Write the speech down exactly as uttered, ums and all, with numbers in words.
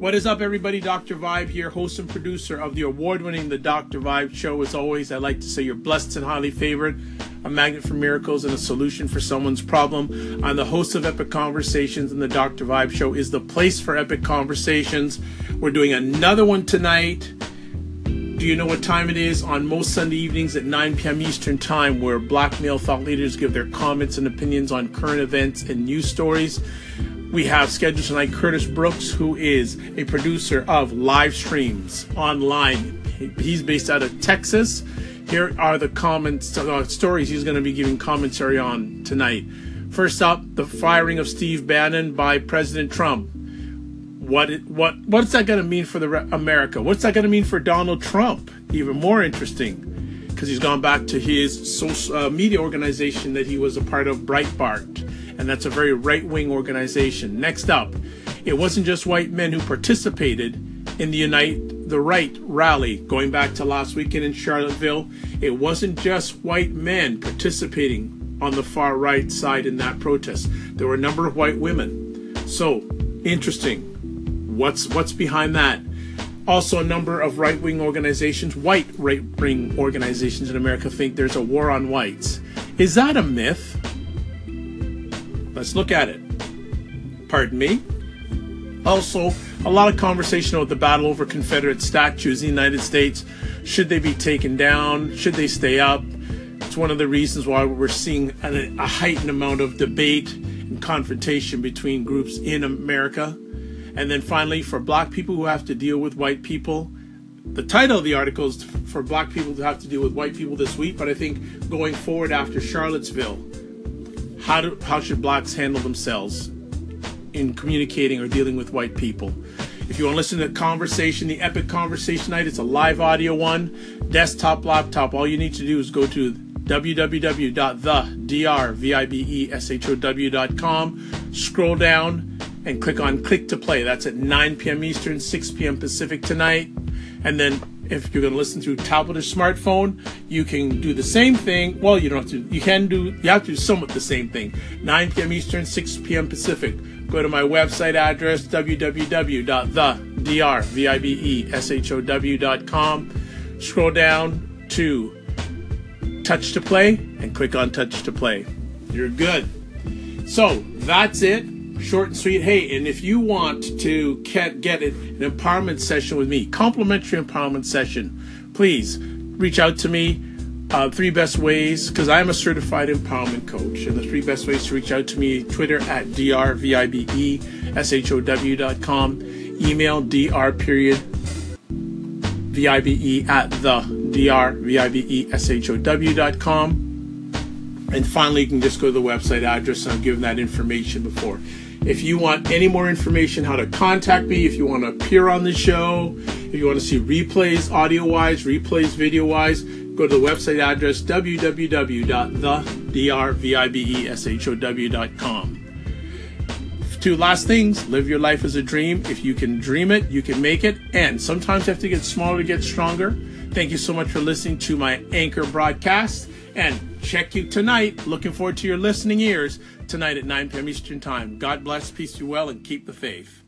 What is up, everybody? Doctor Vibe here, host and producer of the award-winning The Doctor Vibe Show. As always, I like to say you're blessed and highly favored, a magnet for miracles and a solution for someone's problem. I'm the host of Epic Conversations, and The Doctor Vibe Show is the place for epic conversations. We're doing another one tonight. Do you know what time it is? On most Sunday evenings at nine p.m. Eastern Time, where black male thought leaders give their comments and opinions on current events and news stories. We have scheduled tonight Curtis Brooks, who is a producer of live streams online. He's based out of Texas. Here are the comments, uh, stories he's going to be giving commentary on tonight. First up, the firing of Steve Bannon by President Trump. What what what's that going to mean for the re- America? What's that going to mean for Donald Trump? Even more interesting, because he's gone back to his social uh, media organization that he was a part of, Breitbart. And that's a very right-wing organization. Next up, it wasn't just white men who participated in the Unite the Right rally. Going back to last weekend in Charlottesville, it wasn't just white men participating on the far right side in that protest. There were a number of white women. So, interesting. What's what's behind that? Also, a number of right-wing organizations, white right-wing organizations in America, think there's a war on whites. Is that a myth? Let's look at it. Pardon me. Also, a lot of conversation about the battle over Confederate statues in the United States. Should they be taken down? Should they stay up? It's one of the reasons why we're seeing a, a heightened amount of debate and confrontation between groups in America. And then finally, for black people who have to deal with white people, the title of the article is for black people to have to deal with white people this week, but I think going forward after Charlottesville, How, do, how should blacks handle themselves in communicating or dealing with white people? If you want to listen to the conversation, the epic conversation night, it's a live audio one, desktop, laptop. All you need to do is go to w w w dot the dr vibe show dot com, scroll down and click on click to play. That's at nine p.m. Eastern, six p.m. Pacific tonight. And then if you're going to listen through tablet or smartphone, you can do the same thing. Well, you don't have to. You can do. You have to do somewhat the same thing. nine p.m. Eastern, six p.m. Pacific. Go to my website address, w w w dot the dr vibe show dot com. Scroll down to touch to play and click on touch to play. You're good. So that's it. Short and sweet. Hey, and if you want to get get it, an empowerment session with me, complimentary empowerment session, please reach out to me. Uh, three best ways, because I am a certified empowerment coach, and the three best ways to reach out to me: Twitter at d r vibe show dot com, email d r period vibe at the d r vibe show dot com, and finally you can just go to the website address, and I've given that information before. If you want any more information, how to contact me, if you want to appear on the show, if you want to see replays audio-wise, replays video-wise, go to the website address, w w w dot the dr vibe show dot com. Two last things: live your life as a dream. If you can dream it, you can make it. And sometimes you have to get smaller to get stronger. Thank you so much for listening to my anchor broadcast. And check you tonight. Looking forward to your listening ears tonight at nine p.m. Eastern Time. God bless, peace be well, and keep the faith.